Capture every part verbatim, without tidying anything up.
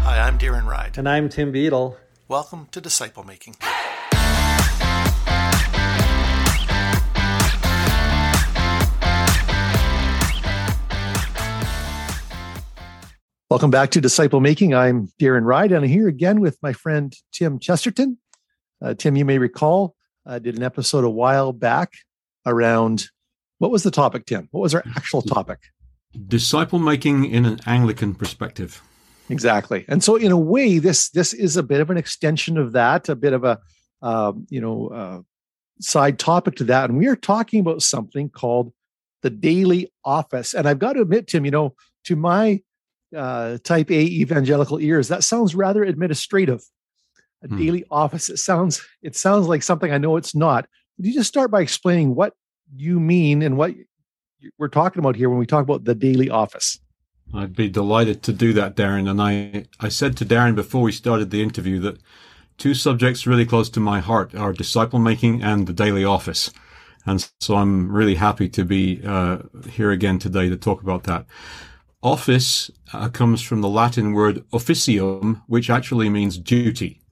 Hi, I'm Darren Wright. And I'm Tim Beadle. Welcome to Disciple Making. Welcome back to Disciple Making. I'm Darren Wright, and I'm here again with my friend Tim Chesterton. Uh, Tim, you may recall, I did an episode a while back around, what was the topic, Tim? What was our actual topic? Disciple Making in an Anglican Perspective. Exactly. And so in a way, this this is a bit of an extension of that, a bit of a um, you know uh, side topic to that. And we are talking about something called the daily office. And I've got to admit, Tim, you know, to my uh, type A evangelical ears, that sounds rather administrative. A hmm. daily office. It sounds it sounds like something I know it's not. Could you just start by explaining what you mean and what we're talking about here when we talk about the daily office? I'd be delighted to do that, Darren. And I, I said to Darren before we started the interview that two subjects really close to my heart are disciple making and the daily office. And so I'm really happy to be uh, here again today to talk about that. Office uh, comes from the Latin word officium, which actually means duty.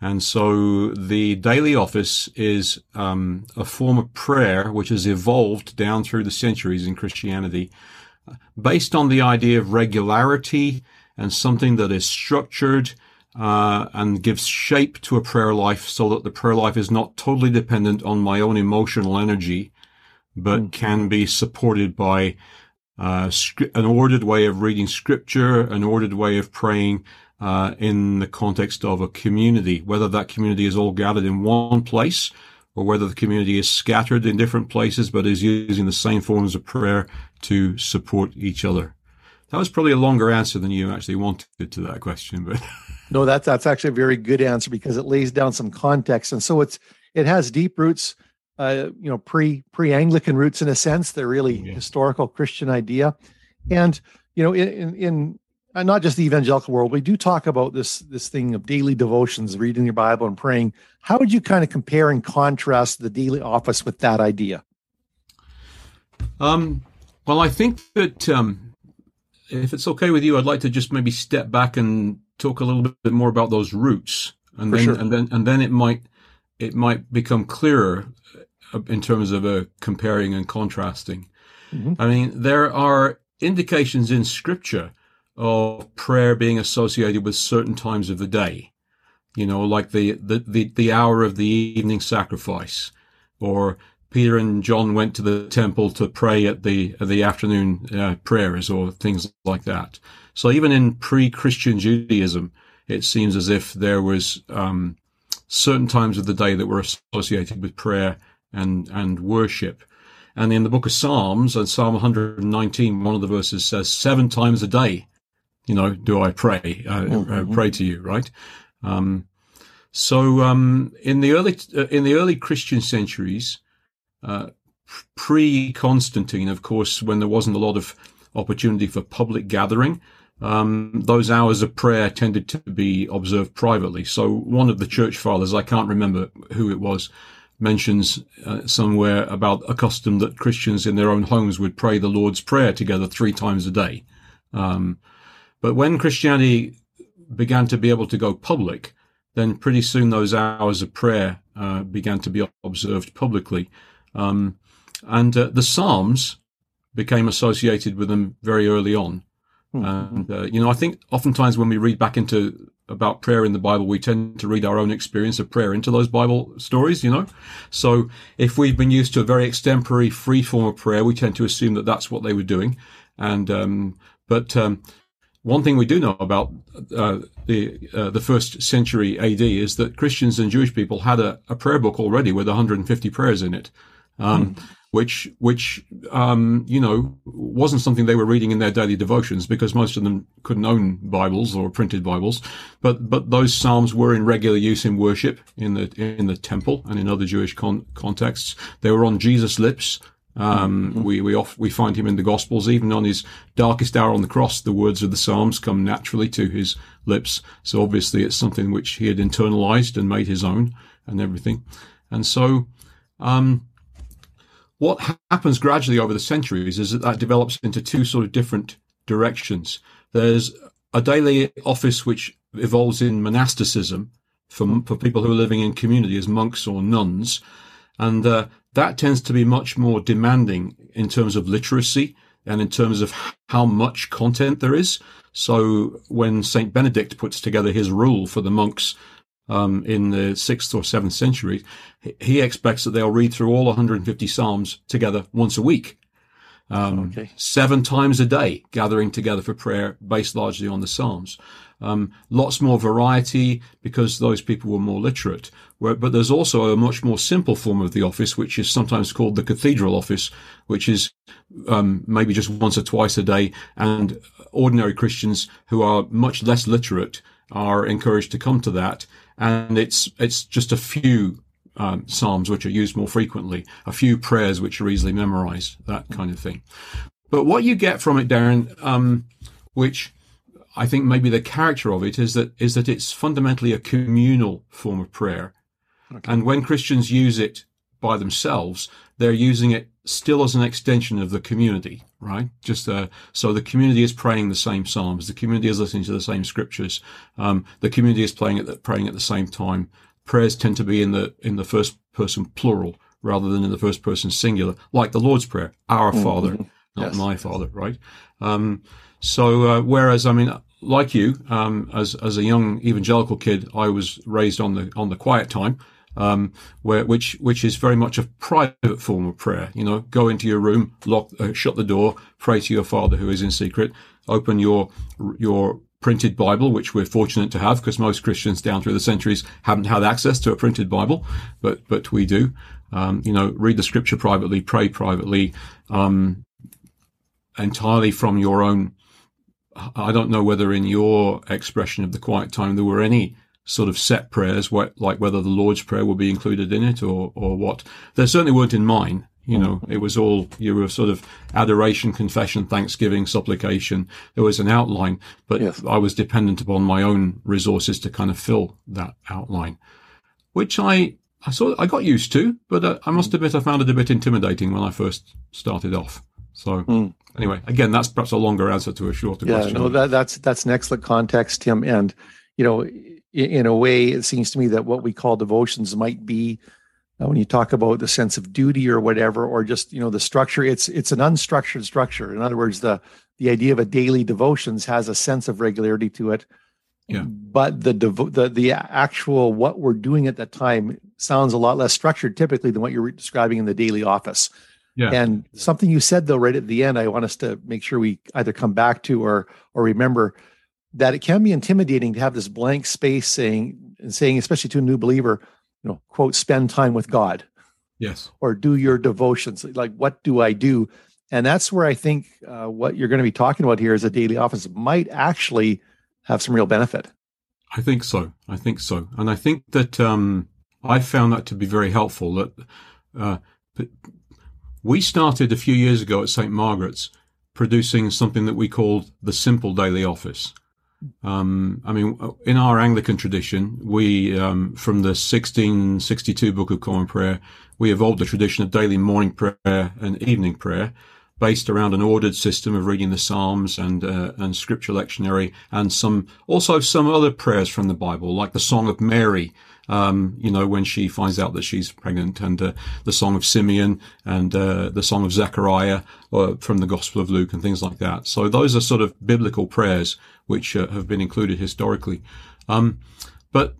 And so the daily office is um, a form of prayer which has evolved down through the centuries in Christianity, based on the idea of regularity and something that is structured uh, and gives shape to a prayer life so that the prayer life is not totally dependent on my own emotional energy, but mm. can be supported by uh, an ordered way of reading scripture, an ordered way of praying uh, in the context of a community, whether that community is all gathered in one place or whether the community is scattered in different places but is using the same forms of prayer to support each other. That was probably a longer answer than you actually wanted to that question, but no, that's that's actually a very good answer because it lays down some context, and so it's it has deep roots, uh, you know, pre pre Anglican roots in a sense. They're really yeah. historical Christian idea, and you know, in, in in not just the evangelical world, we do talk about this this thing of daily devotions, reading your Bible and praying. How would you kind of compare and contrast the daily office with that idea? Um. Well, I think that um, if it's okay with you, I'd like to just maybe step back and talk a little bit more about those roots, and For then sure. and then and then it might it might become clearer in terms of uh, comparing and contrasting. Mm-hmm. I mean, there are indications in Scripture of prayer being associated with certain times of the day, you know, like the the the, the hour of the evening sacrifice, or Peter and John went to the temple to pray at the at the afternoon uh, prayers or things like that. So even in pre-Christian Judaism, it seems as if there was um, certain times of the day that were associated with prayer and, and worship. And in the book of Psalms, and Psalm one nineteen, one of the verses says, seven times a day, you know, do I pray, uh, mm-hmm. pray to you, right? Um, so um, in the early uh, in the early Christian centuries, Uh, pre-Constantine, of course, when there wasn't a lot of opportunity for public gathering, um, those hours of prayer tended to be observed privately. So one of the church fathers, I can't remember who it was, mentions uh, somewhere about a custom that Christians in their own homes would pray the Lord's Prayer together three times a day. Um, but when Christianity began to be able to go public, then pretty soon those hours of prayer uh, began to be observed publicly. Um, and uh, the Psalms became associated with them very early on. Mm-hmm. And, uh, you know, I think oftentimes when we read back into about prayer in the Bible, we tend to read our own experience of prayer into those Bible stories, you know. So if we've been used to a very extemporary, free form of prayer, we tend to assume that that's what they were doing. And, um, but, um, one thing we do know about uh, the uh, the first century A D is that Christians and Jewish people had a, a prayer book already with one hundred fifty prayers in it. Um, mm. Which, which, um, you know, wasn't something they were reading in their daily devotions because most of them couldn't own Bibles or printed Bibles. But, but those Psalms were in regular use in worship in the, in the temple and in other Jewish con- contexts. They were on Jesus' lips. Um, mm-hmm. we, we off, we find him in the Gospels, even on his darkest hour on the cross, the words of the Psalms come naturally to his lips. So obviously it's something which he had internalized and made his own and everything. And so, um, what happens gradually over the centuries is that that develops into two sort of different directions. There's a daily office which evolves in monasticism for, for people who are living in community as monks or nuns. And uh, that tends to be much more demanding in terms of literacy and in terms of how much content there is. So when Saint Benedict puts together his rule for the monks um, in the sixth or seventh century, he expects that they'll read through all one hundred fifty psalms together once a week, um, okay. seven times a day, gathering together for prayer based largely on the psalms. Um, lots more variety because those people were more literate. Where, but there's also a much more simple form of the office, which is sometimes called the cathedral office, which is um, maybe just once or twice a day. And ordinary Christians who are much less literate are encouraged to come to that. And it's it's just a few um, psalms which are used more frequently, a few prayers which are easily memorized, that kind of thing. But what you get from it, Darren, um, which... I think maybe the character of it is that is that it's fundamentally a communal form of prayer. Okay. And when Christians use it by themselves, they're using it still as an extension of the community, right? Just uh, so the community is praying the same psalms, the community is listening to the same scriptures, um, the community is praying at the, praying at the same time. Prayers tend to be in the in the first person plural rather than in the first person singular, like the Lord's Prayer, our mm-hmm. Father, not yes. my Father, right? Um, so uh, whereas I mean, like you, um, as as a young evangelical kid, I was raised on the on the quiet time, um, where which which is very much a private form of prayer. You know, go into your room, lock, uh, shut the door, pray to your Father who is in secret. Open your your printed Bible, which we're fortunate to have, because most Christians down through the centuries haven't had access to a printed Bible, but but we do. Um, you know, read the Scripture privately, pray privately, um, entirely from your own. I don't know whether in your expression of the quiet time there were any sort of set prayers, like whether the Lord's Prayer will be included in it or, or what. There certainly weren't in mine. You know, it was all, you were sort of adoration, confession, thanksgiving, supplication. There was an outline, but yes. I was dependent upon my own resources to kind of fill that outline, which I, I sort of, I got used to, but I, I must admit I found it a bit intimidating when I first started off. So mm. anyway, again, that's perhaps a longer answer to a shorter yeah, question. Yeah, no, that, that's that's an excellent context, Tim. And you know, in, in a way, it seems to me that what we call devotions might be uh, when you talk about the sense of duty or whatever, or just you know the structure. It's it's an unstructured structure. In other words, the the idea of a daily devotions has a sense of regularity to it. Yeah. But the devo- the the actual what we're doing at that time sounds a lot less structured typically than what you're describing in the daily office. Yeah. And something you said, though, right at the end, I want us to make sure we either come back to or or remember that it can be intimidating to have this blank space saying, and saying, especially to a new believer, you know, quote, spend time with God. Yes. Or do your devotions. Like, what do I do? And that's where I think uh, what you're going to be talking about here as a daily office might actually have some real benefit. I think so. I think so. And I think that um, I found that to be very helpful. That uh, but, We started a few years ago at Saint Margaret's producing something that we called the Simple Daily Office. Um, I mean, in our Anglican tradition, we, um, from the sixteen sixty-two Book of Common Prayer, we evolved the tradition of daily morning prayer and evening prayer based around an ordered system of reading the Psalms and, uh, and scripture lectionary and some, also some other prayers from the Bible, like the Song of Mary. Um, you know, when she finds out that she's pregnant, and uh, the Song of Simeon and uh, the Song of Zechariah uh, from the Gospel of Luke and things like that. So those are sort of biblical prayers which uh, have been included historically. Um, but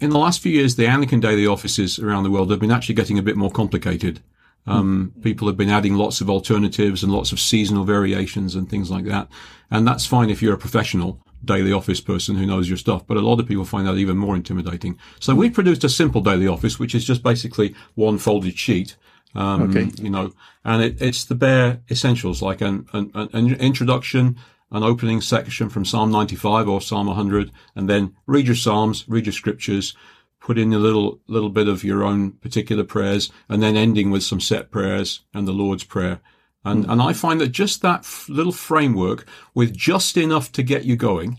in the last few years, the Anglican daily offices around the world have been actually getting a bit more complicated. Um, mm-hmm. People have been adding lots of alternatives and lots of seasonal variations and things like that. And that's fine if you're a professional daily office person who knows your stuff, but a lot of people find that even more intimidating. So we produced a simple daily office, which is just basically one folded sheet, um, okay. you know, and it, it's the bare essentials, like an, an, an introduction, an opening section from Psalm ninety-five or Psalm one hundred, and then read your Psalms, read your scriptures, put in a little, little bit of your own particular prayers, and then ending with some set prayers and the Lord's Prayer. And and I find that just that f- little framework with just enough to get you going,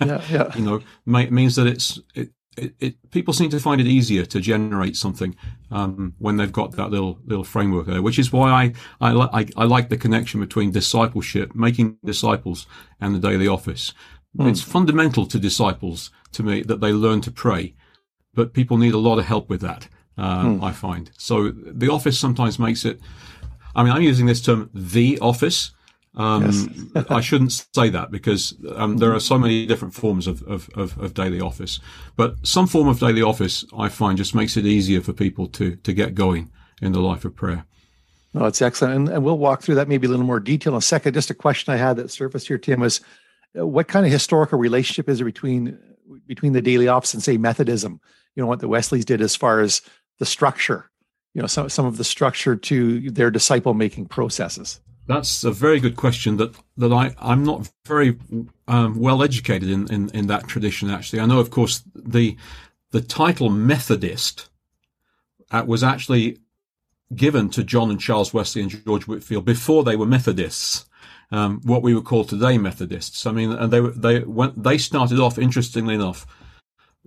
yeah, yeah. you know, may, means that it's it, it, it, people seem to find it easier to generate something um, when they've got that little little framework there, which is why I I, li- I I like the connection between discipleship, making disciples, and the daily office. Mm. It's fundamental to disciples, to me, that they learn to pray, but people need a lot of help with that, uh, mm. I find. So the office sometimes makes it, I mean, I'm using this term, the office. Um, yes. I shouldn't say that because um, there are so many different forms of, of, of, of daily office, but some form of daily office, I find, just makes it easier for people to, to get going in the life of prayer. No, it's excellent. And, and we'll walk through that maybe a little more detail in a second. Just a question I had that surfaced here, Tim, was what kind of historical relationship is there between between the daily office and, say, Methodism? You know, what the Wesleys did as far as the structure, you know, some some of the structure to their disciple-making processes. That's a very good question that, that I, I'm not very um, well educated in, in, in that tradition, actually. I know, of course, the the title Methodist uh, was actually given to John and Charles Wesley and George Whitefield before they were Methodists. Um, what we would call today Methodists. I mean, and they they went, they started off, interestingly enough,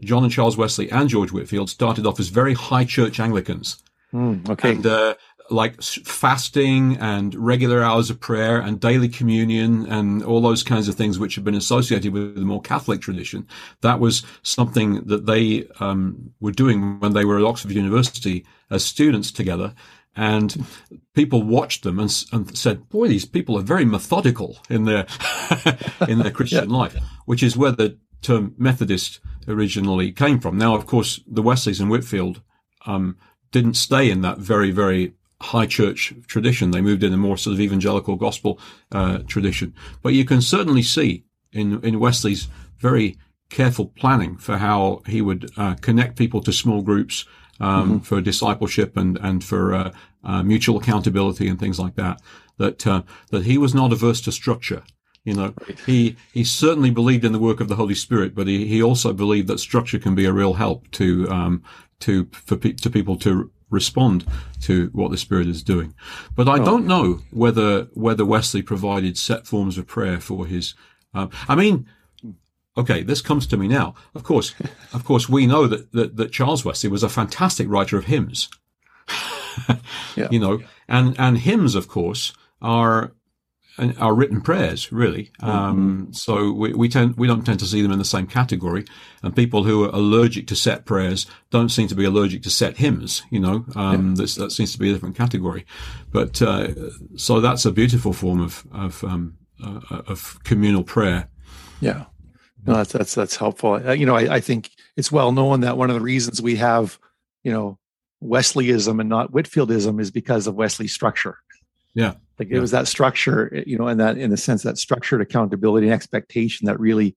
John and Charles Wesley and George Whitefield started off as very high church Anglicans, mm, okay, and uh, like fasting and regular hours of prayer and daily communion and all those kinds of things which have been associated with the more Catholic tradition. That was something that they um, were doing when they were at Oxford University as students together. And people watched them and, and said, boy, these people are very methodical in their in their Christian yeah. life, which is where the term Methodist originally came from. Now, of course, the Wesleys and Whitefield um, didn't stay in that very, very high church tradition. They moved in a more sort of evangelical gospel uh, tradition. But you can certainly see in, in Wesley's very careful planning for how he would uh, connect people to small groups, Um, mm-hmm. for discipleship and, and for, uh, uh, mutual accountability and things like that, that, uh, that he was not averse to structure. You know, right. he, he certainly believed in the work of the Holy Spirit, but he, he also believed that structure can be a real help to, um, to, for pe- to people to respond to what the Spirit is doing. But I oh, don't yeah. know whether, whether Wesley provided set forms of prayer for his, um, I mean, okay, this comes to me now. Of course, of course, we know that, that, that Charles Wesley was a fantastic writer of hymns. yeah. You know, and, and hymns, of course, are, are written prayers, really. Mm-hmm. Um, so we, we tend, we don't tend to see them in the same category. And people who are allergic to set prayers don't seem to be allergic to set hymns, you know, um, yeah. that's, that seems to be a different category. But, uh, so that's a beautiful form of, of, um, uh, of communal prayer. Yeah. No, that's, that's, that's helpful. Uh, you know, I, I think it's well known that one of the reasons we have, you know, Wesleyism and not Whitfieldism is because of Wesley's structure. Yeah. Like it yeah. was that structure, you know, and that, in a sense, that structured accountability and expectation that really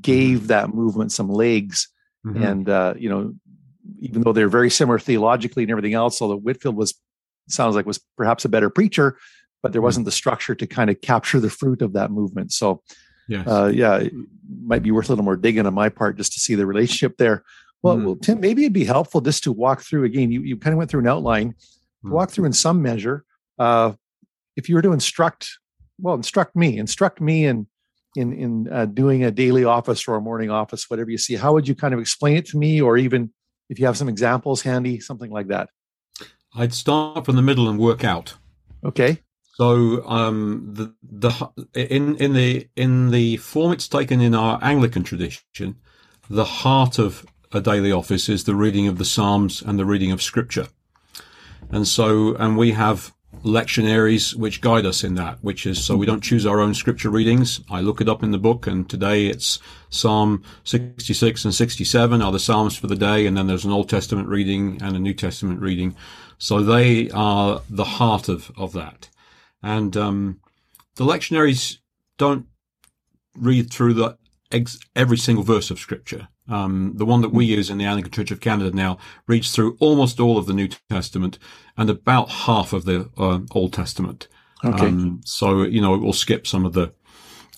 gave that movement some legs. Mm-hmm. And, uh, you know, even though they're very similar theologically and everything else, although Whitefield was, sounds like was perhaps a better preacher, but there wasn't the structure to kind of capture the fruit of that movement. So, Yes. Uh, yeah, it might be worth a little more digging on my part just to see the relationship there. Well, mm. well Tim, maybe it'd be helpful just to walk through again. You, you kind of went through an outline, mm. walk through in some measure. Uh, if you were to instruct, well, instruct me, instruct me in in in uh, doing a daily office or a morning office, whatever you see. How would you kind of explain it to me, or even if you have some examples handy, something like that? I'd start from the middle and work out. Okay. So um, the, the in in the in the form it's taken in our Anglican tradition, the heart of a daily office is the reading of the Psalms and the reading of Scripture, and so and we have lectionaries which guide us in that, which is so we don't choose our own Scripture readings. I look it up in the book, and today it's Psalm sixty-six and sixty-seven are the Psalms for the day, and then there's an Old Testament reading and a New Testament reading, so they are the heart of of that. And um, the lectionaries don't read through the ex- every single verse of Scripture. Um, the one that we use in the Anglican Church of Canada now reads through almost all of the New Testament and about half of the uh, Old Testament. Okay. Um, so, you know, it will skip some of the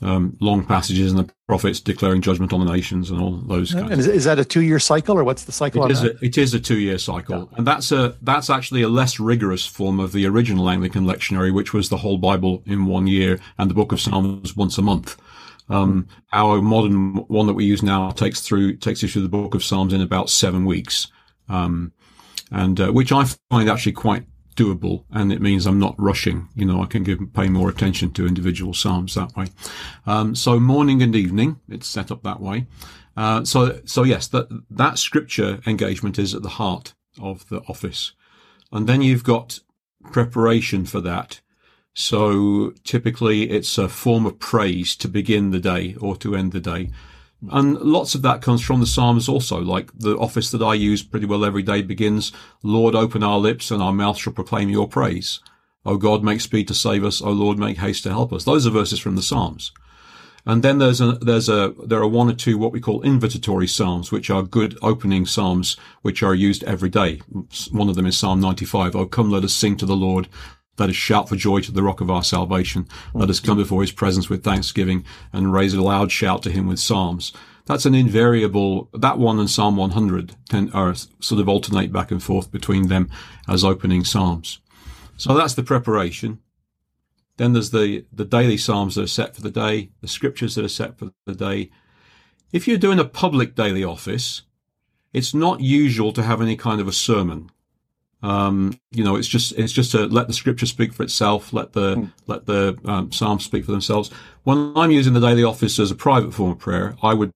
um, long passages and the prophets declaring judgment on the nations and all those kinds. And is, is that a two-year cycle, or what's the cycle it on is that? A, it is a two-year cycle. Yeah. And that's a that's actually a less rigorous form of the original Anglican lectionary, which was the whole Bible in one year and the Book of Psalms once a month. Um, our modern one that we use now takes through takes us through the Book of Psalms in about seven weeks, um, and uh, which I find actually quite doable, and it means I'm not rushing. You know, I can give pay more attention to individual psalms that way. Um, so morning and evening, it's set up that way. Uh, so so yes, that that scripture engagement is at the heart of the office, and then you've got preparation for that. So typically it's a form of praise to begin the day or to end the day. And lots of that comes from the Psalms also, like the office that I use pretty well every day begins, Lord, open our lips and our mouth shall proclaim your praise. O God, make speed to save us. O Lord, make haste to help us. Those are verses from the Psalms. And then there's a, there's a, there are one or two what we call invitatory Psalms, which are good opening Psalms, which are used every day. One of them is Psalm ninety-five. O come, let us sing to the Lord. Let us shout for joy to the rock of our salvation. Let us come before his presence with thanksgiving and raise a loud shout to him with psalms. That's an invariable, that one and Psalm one hundred tend, are sort of alternate back and forth between them as opening psalms. So that's the preparation. Then there's the, the daily psalms that are set for the day, the scriptures that are set for the day. If you're doing a public daily office, it's not usual to have any kind of a sermon. Um, you know, it's just, it's just to let the scripture speak for itself, let the, mm. let the, um, Psalms speak for themselves. When I'm using the daily office as a private form of prayer, I would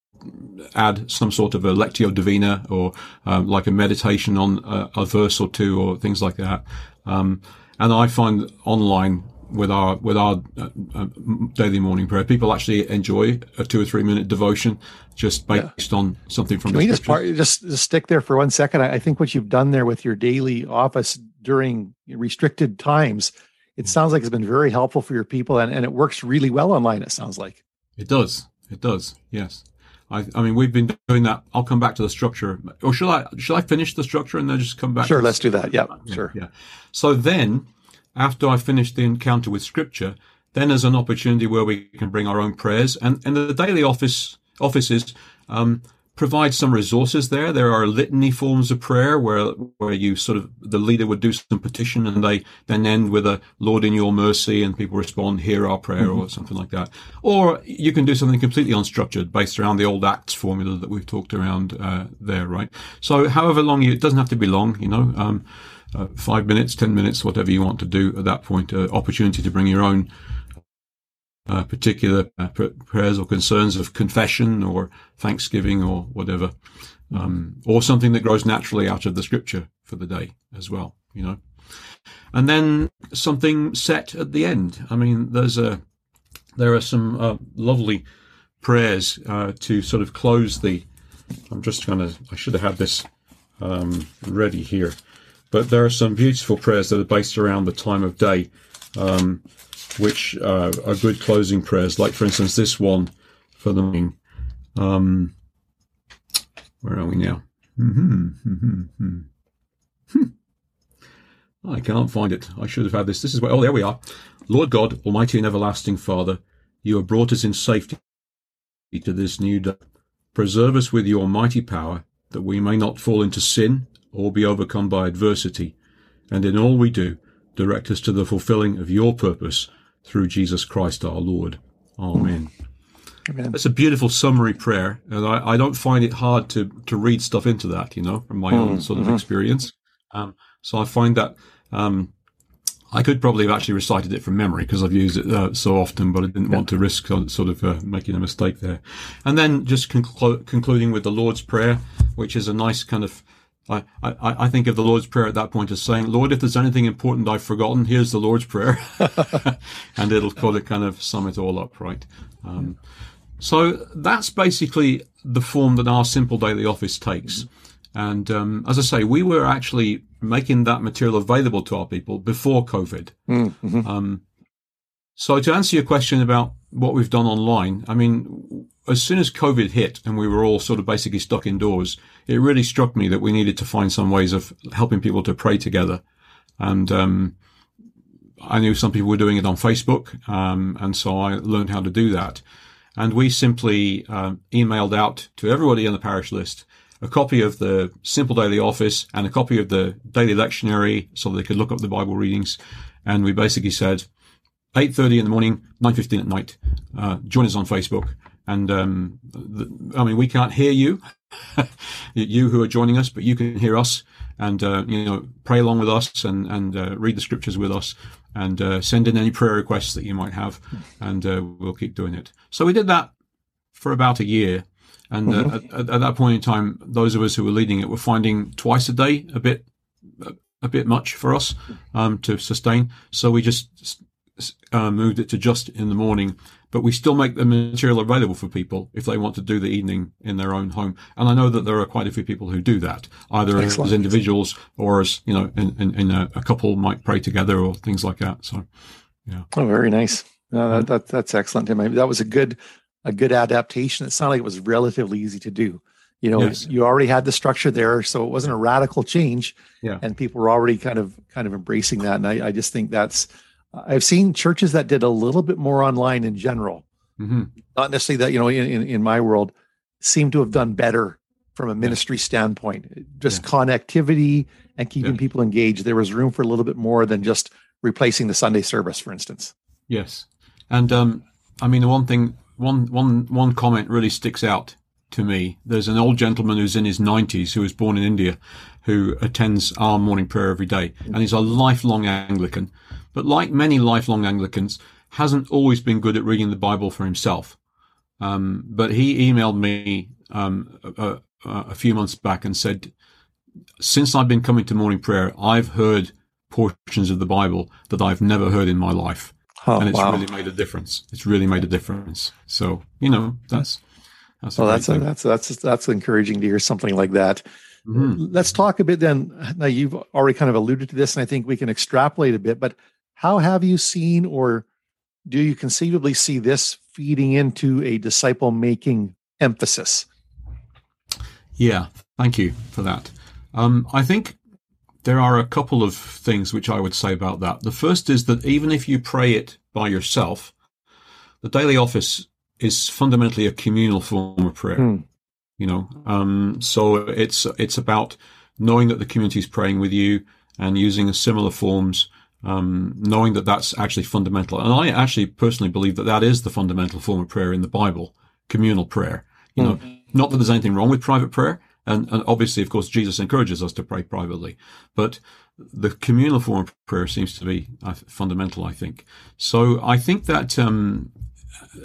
add some sort of a Lectio Divina or, um, like a meditation on a, a verse or two or things like that. Um, and I find online with our, with our uh, uh, daily morning prayer, people actually enjoy a two or three minute devotion just based yeah. on something from Can the we scripture. Just, just stick there for one second. I, I think what you've done there with your daily office during restricted times, it sounds like it's been very helpful for your people, and, and it works really well online, it sounds like. It does. It does. Yes. I, I mean, we've been doing that. I'll come back to the structure. Or shall I, shall I finish the structure and then just come back? Sure, to let's the, do that. Yeah, yeah, sure. Yeah. So then, after I finish the encounter with Scripture, then there's an opportunity where we can bring our own prayers. And, and the daily office offices um, provide some resources there. There are litany forms of prayer where where you sort of, the leader would do some petition and they then end with a Lord in your mercy, and people respond, hear our prayer, mm-hmm. or something like that. Or you can do something completely unstructured based around the old Acts formula that we've talked around uh, there, right? So however long, you, it doesn't have to be long, you know. Um, Uh, five minutes, ten minutes, whatever you want to do at that point, uh, opportunity to bring your own uh, particular uh, pr- prayers or concerns of confession or thanksgiving or whatever, um, or something that grows naturally out of the scripture for the day as well, you know. And then something set at the end. I mean, there's a, there are some uh, lovely prayers uh, to sort of close the, I'm just going to, I should have had this um, ready here. But there are some beautiful prayers that are based around the time of day, um, which uh, are good closing prayers. Like, for instance, this one for the morning. Um, where are we now? Mm-hmm, mm-hmm, mm-hmm. Hmm. I can't find it. I should have had this. This is where. Oh, there we are. Lord God, Almighty and Everlasting Father, you have brought us in safety to this new day. Preserve us with your mighty power, that we may not fall into sin or be overcome by adversity, and in all we do, direct us to the fulfilling of your purpose through Jesus Christ our Lord. Amen. Amen. That's a beautiful summary prayer, and I, I don't find it hard to, to read stuff into that, you know, from my mm, own sort of mm-hmm. experience. Um, so I find that um, I could probably have actually recited it from memory because I've used it uh, so often, but I didn't yeah. want to risk sort of uh, making a mistake there. And then just conclu- concluding with the Lord's Prayer, which is a nice kind of, I, I, I think of the Lord's Prayer at that point as saying, Lord, if there's anything important I've forgotten, here's the Lord's Prayer. And it'll kind of, kind of sum it all up, right? Um, so that's basically the form that our simple daily office takes. Mm-hmm. And um, as I say, we were actually making that material available to our people before COVID. Mm-hmm. Um, so to answer your question about what we've done online, I mean, as soon as COVID hit and we were all sort of basically stuck indoors, it really struck me that we needed to find some ways of helping people to pray together. And um, I knew some people were doing it on Facebook, um, and so I learned how to do that. And we simply um, emailed out to everybody on the parish list a copy of the Simple Daily Office and a copy of the Daily Lectionary so they could look up the Bible readings. And we basically said, eight thirty in the morning, nine fifteen at night. Uh, join us on Facebook. And, um, the, I mean, we can't hear you, you who are joining us, but you can hear us and, uh, you know, pray along with us and, and, uh, read the scriptures with us and, uh, send in any prayer requests that you might have. And, uh, we'll keep doing it. So we did that for about a year. And uh, mm-hmm. at, at that point in time, those of us who were leading it were finding twice a day a bit, a, a bit much for us, um, to sustain. So we just, uh, moved it to just in the morning. But we still make the material available for people if they want to do the evening in their own home. And I know that there are quite a few people who do that, either Excellent. as individuals or as, you know, in, in, in a, a couple might pray together or things like that. So, yeah. Oh, very nice. No, that, that, that's excellent, Tim. That was a good, a good adaptation. It sounded like it was relatively easy to do. You know, yes. you already had the structure there, so it wasn't a radical change. Yeah. And people were already kind of, kind of embracing that. And I, I just think that's, I've seen churches that did a little bit more online in general, mm-hmm. not necessarily that, you know, in, in, in my world, seem to have done better from a ministry yeah. standpoint, just yeah. connectivity and keeping yeah. people engaged. There was room for a little bit more than just replacing the Sunday service, for instance. Yes. And, um, I mean, the one thing, one, one, one comment really sticks out to me. There's an old gentleman who's in his nineties, who was born in India, who attends our morning prayer every day. And he's a lifelong Anglican, but like many lifelong Anglicans, hasn't always been good at reading the Bible for himself. Um, but he emailed me um, a, a few months back and said, since I've been coming to morning prayer, I've heard portions of the Bible that I've never heard in my life. Oh, and it's wow. really made a difference. It's really made a difference. So, you know, that's... that's well, that's, a, that's that's that's encouraging to hear something like that. Mm-hmm. Let's talk a bit then. Now, you've already kind of alluded to this, and I think we can extrapolate a bit, but how have you seen, or do you conceivably see this feeding into a disciple-making emphasis? Yeah, thank you for that. Um, I think there are a couple of things which I would say about that. The first is that even if you pray it by yourself, the daily office is fundamentally a communal form of prayer, mm. you know. Um, so it's it's about knowing that the community is praying with you and using similar forms, um, knowing that that's actually fundamental. And I actually personally believe that that is the fundamental form of prayer in the Bible, communal prayer. You mm. know, not that there's anything wrong with private prayer, and, and obviously, of course, Jesus encourages us to pray privately, but the communal form of prayer seems to be fundamental, I think. So I think that. Um,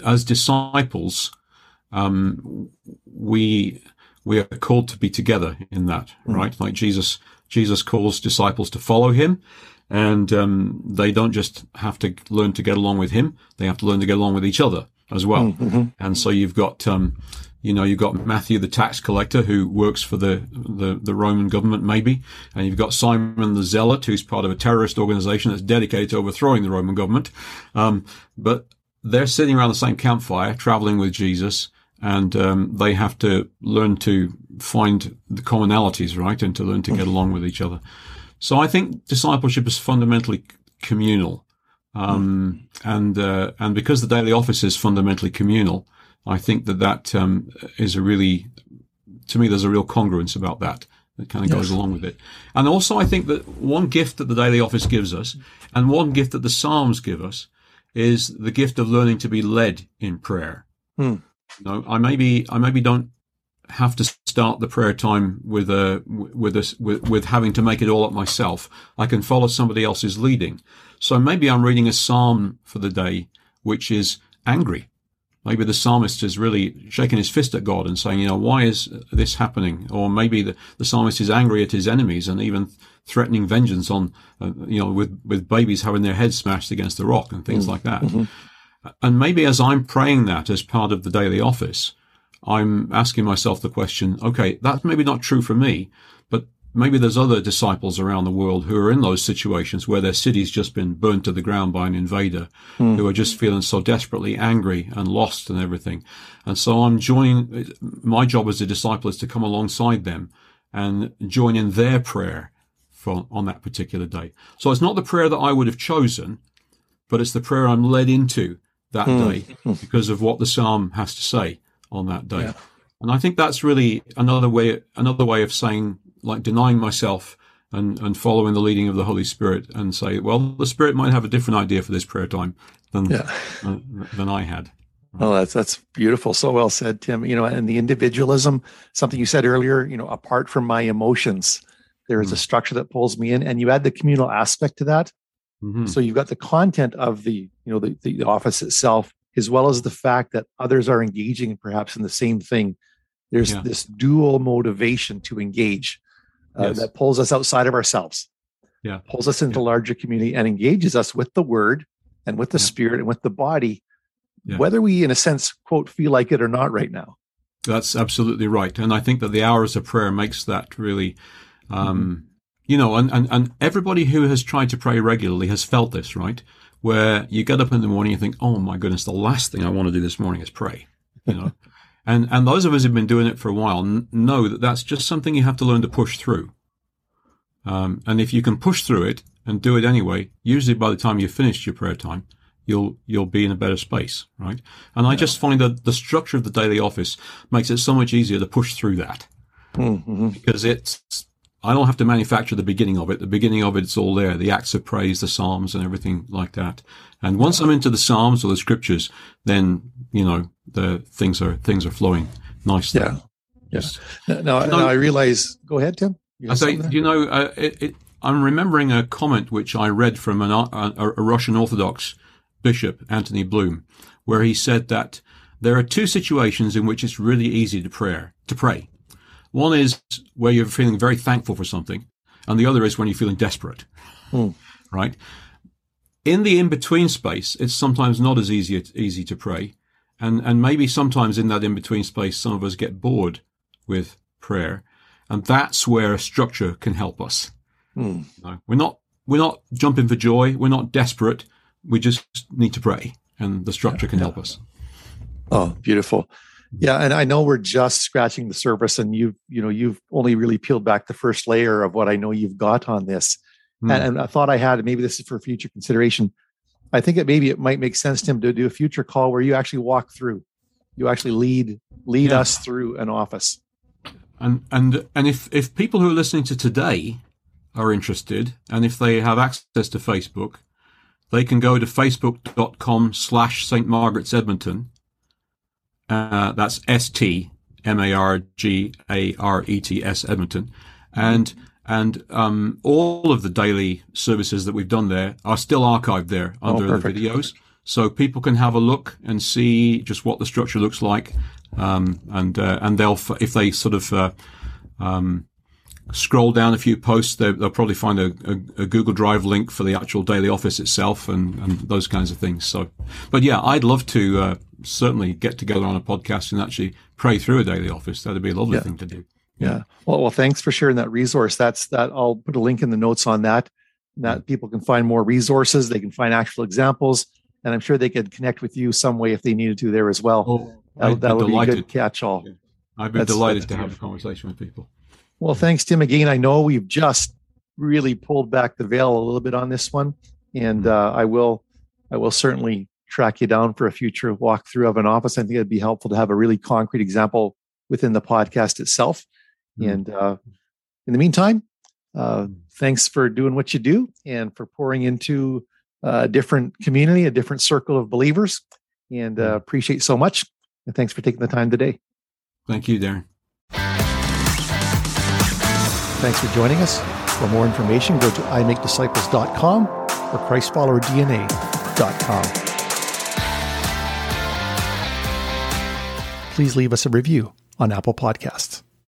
As disciples, um, we we are called to be together in that, right? Like Jesus, Jesus calls disciples to follow him, and um, they don't just have to learn to get along with him; they have to learn to get along with each other as well. Mm-hmm. And so you've got, um, you know, you've got Matthew, the tax collector, who works for the, the the Roman government, maybe, and you've got Simon the Zealot, who's part of a terrorist organization that's dedicated to overthrowing the Roman government, um, but. They're sitting around the same campfire, traveling with Jesus, and um, they have to learn to find the commonalities, right, and to learn to get along with each other. So I think discipleship is fundamentally communal, um, and uh, and because the daily office is fundamentally communal, I think that that um, is a really, to me, there's a real congruence about that that kind of goes yes. along with it. And also, I think that one gift that the daily office gives us, and one gift that the Psalms give us, is the gift of learning to be led in prayer. Hmm. You know, I maybe I maybe don't have to start the prayer time with a with a with, with having to make it all up myself. I can follow somebody else's leading. So maybe I'm reading a psalm for the day which is angry. Maybe the psalmist is really shaking his fist at God and saying, you know, why is this happening? Or maybe the, the psalmist is angry at his enemies and even threatening vengeance on, uh, you know, with, with babies having their heads smashed against the rock and things mm. like that. Mm-hmm. And maybe as I'm praying that as part of the daily office, I'm asking myself the question, okay, that's maybe not true for me, but maybe there's other disciples around the world who are in those situations where their city's just been burned to the ground by an invader, mm. who are just feeling so desperately angry and lost and everything. And so I'm joining, my job as a disciple is to come alongside them and join in their prayer for, on that particular day. So it's not the prayer that I would have chosen, but it's the prayer I'm led into that mm. day because of what the psalm has to say on that day. Yeah. And I think that's really another way, another way of saying, like denying myself and, and following the leading of the Holy Spirit and say, well, the Spirit might have a different idea for this prayer time than yeah. uh, than I had. Oh, that's that's beautiful. So well said, Tim. You know, and the individualism, something you said earlier, you know, apart from my emotions, there is mm-hmm. a structure that pulls me in, and you add the communal aspect to that. Mm-hmm. So you've got the content of the, you know, the, the office itself, as well as the fact that others are engaging perhaps in the same thing. There's yeah. this dual motivation to engage uh, yes. that pulls us outside of ourselves, yeah, pulls us into yeah. larger community and engages us with the Word and with the yeah. Spirit and with the body, yeah. whether we, in a sense, quote, feel like it or not right now. That's absolutely right. And I think that the hours of prayer makes that really, um, you know, and, and, and everybody who has tried to pray regularly has felt this, right? Where you get up in the morning and think, oh my goodness, the last thing I want to do this morning is pray, you know? And and those of us who've been doing it for a while n- know that that's just something you have to learn to push through. Um, and if you can push through it and do it anyway, usually by the time you've finished your prayer time, you'll you'll be in a better space, right? And yeah. I just find that the structure of the daily office makes it so much easier to push through that mm-hmm. because it's I don't have to manufacture the beginning of it. The beginning of it's all there, the acts of praise, the Psalms and everything like that. And once I'm into the Psalms or the Scriptures, then, you know, the things are, things are flowing nicely. Yeah. Yes. Yeah. Now, you know, now I realize, go ahead, Tim. I say, you know, uh, it, it, I'm remembering a comment which I read from an, a, a Russian Orthodox bishop, Anthony Bloom, where he said that there are two situations in which it's really easy to prayer, to pray. One is where you're feeling very thankful for something, and the other is when you're feeling desperate, mm. right? In the in-between space, it's sometimes not as easy easy to pray, and and maybe sometimes in that in-between space, some of us get bored with prayer, and that's where a structure can help us. Mm. You know, we're not we're not jumping for joy, we're not desperate, we just need to pray, and the structure yeah, can yeah. help us. Oh, beautiful. Yeah, and I know we're just scratching the surface, and you've you know you've only really peeled back the first layer of what I know you've got on this. Mm. And, and I thought I had, and maybe this is for future consideration. I think it maybe it might make sense, Tim, to do a future call where you actually walk through, you actually lead lead yeah. us through an office. And and and if if people who are listening to today are interested, and if they have access to Facebook, they can go to facebook dot com slash Saint Margaret's Edmonton. Uh, that's S T M A R G A R E T S Edmonton. And, and, um, all of the daily services that we've done there are still archived there under oh, the videos. So people can have a look and see just what the structure looks like. Um, and, uh, and they'll, if they sort of, uh, um, scroll down a few posts, they'll, they'll probably find a, a, a Google Drive link for the actual daily office itself and, and those kinds of things. So, but yeah, I'd love to, uh, certainly get together on a podcast and actually pray through a daily office. That'd be a lovely yeah. thing to do. Yeah. yeah. Well, well, thanks for sharing that resource. That's that. I'll put a link in the notes on that, that people can find more resources. They can find actual examples, and I'm sure they could connect with you some way if they needed to there as well. Oh, that that would be a good catch-all. Yeah. I'd be that's, delighted that's to have a conversation with people. Well, thanks, Tim. Again, I know we've just really pulled back the veil a little bit on this one, and uh, I will, I will certainly track you down for a future walkthrough of an office. I think it'd be helpful to have a really concrete example within the podcast itself. Mm. And uh, in the meantime, uh, thanks for doing what you do and for pouring into a different community, a different circle of believers, and uh, appreciate so much. And thanks for taking the time today. Thank you, Darren. Thanks for joining us. For more information, go to i make disciples dot com or Christ Follower D N A dot com. Please leave us a review on Apple Podcasts.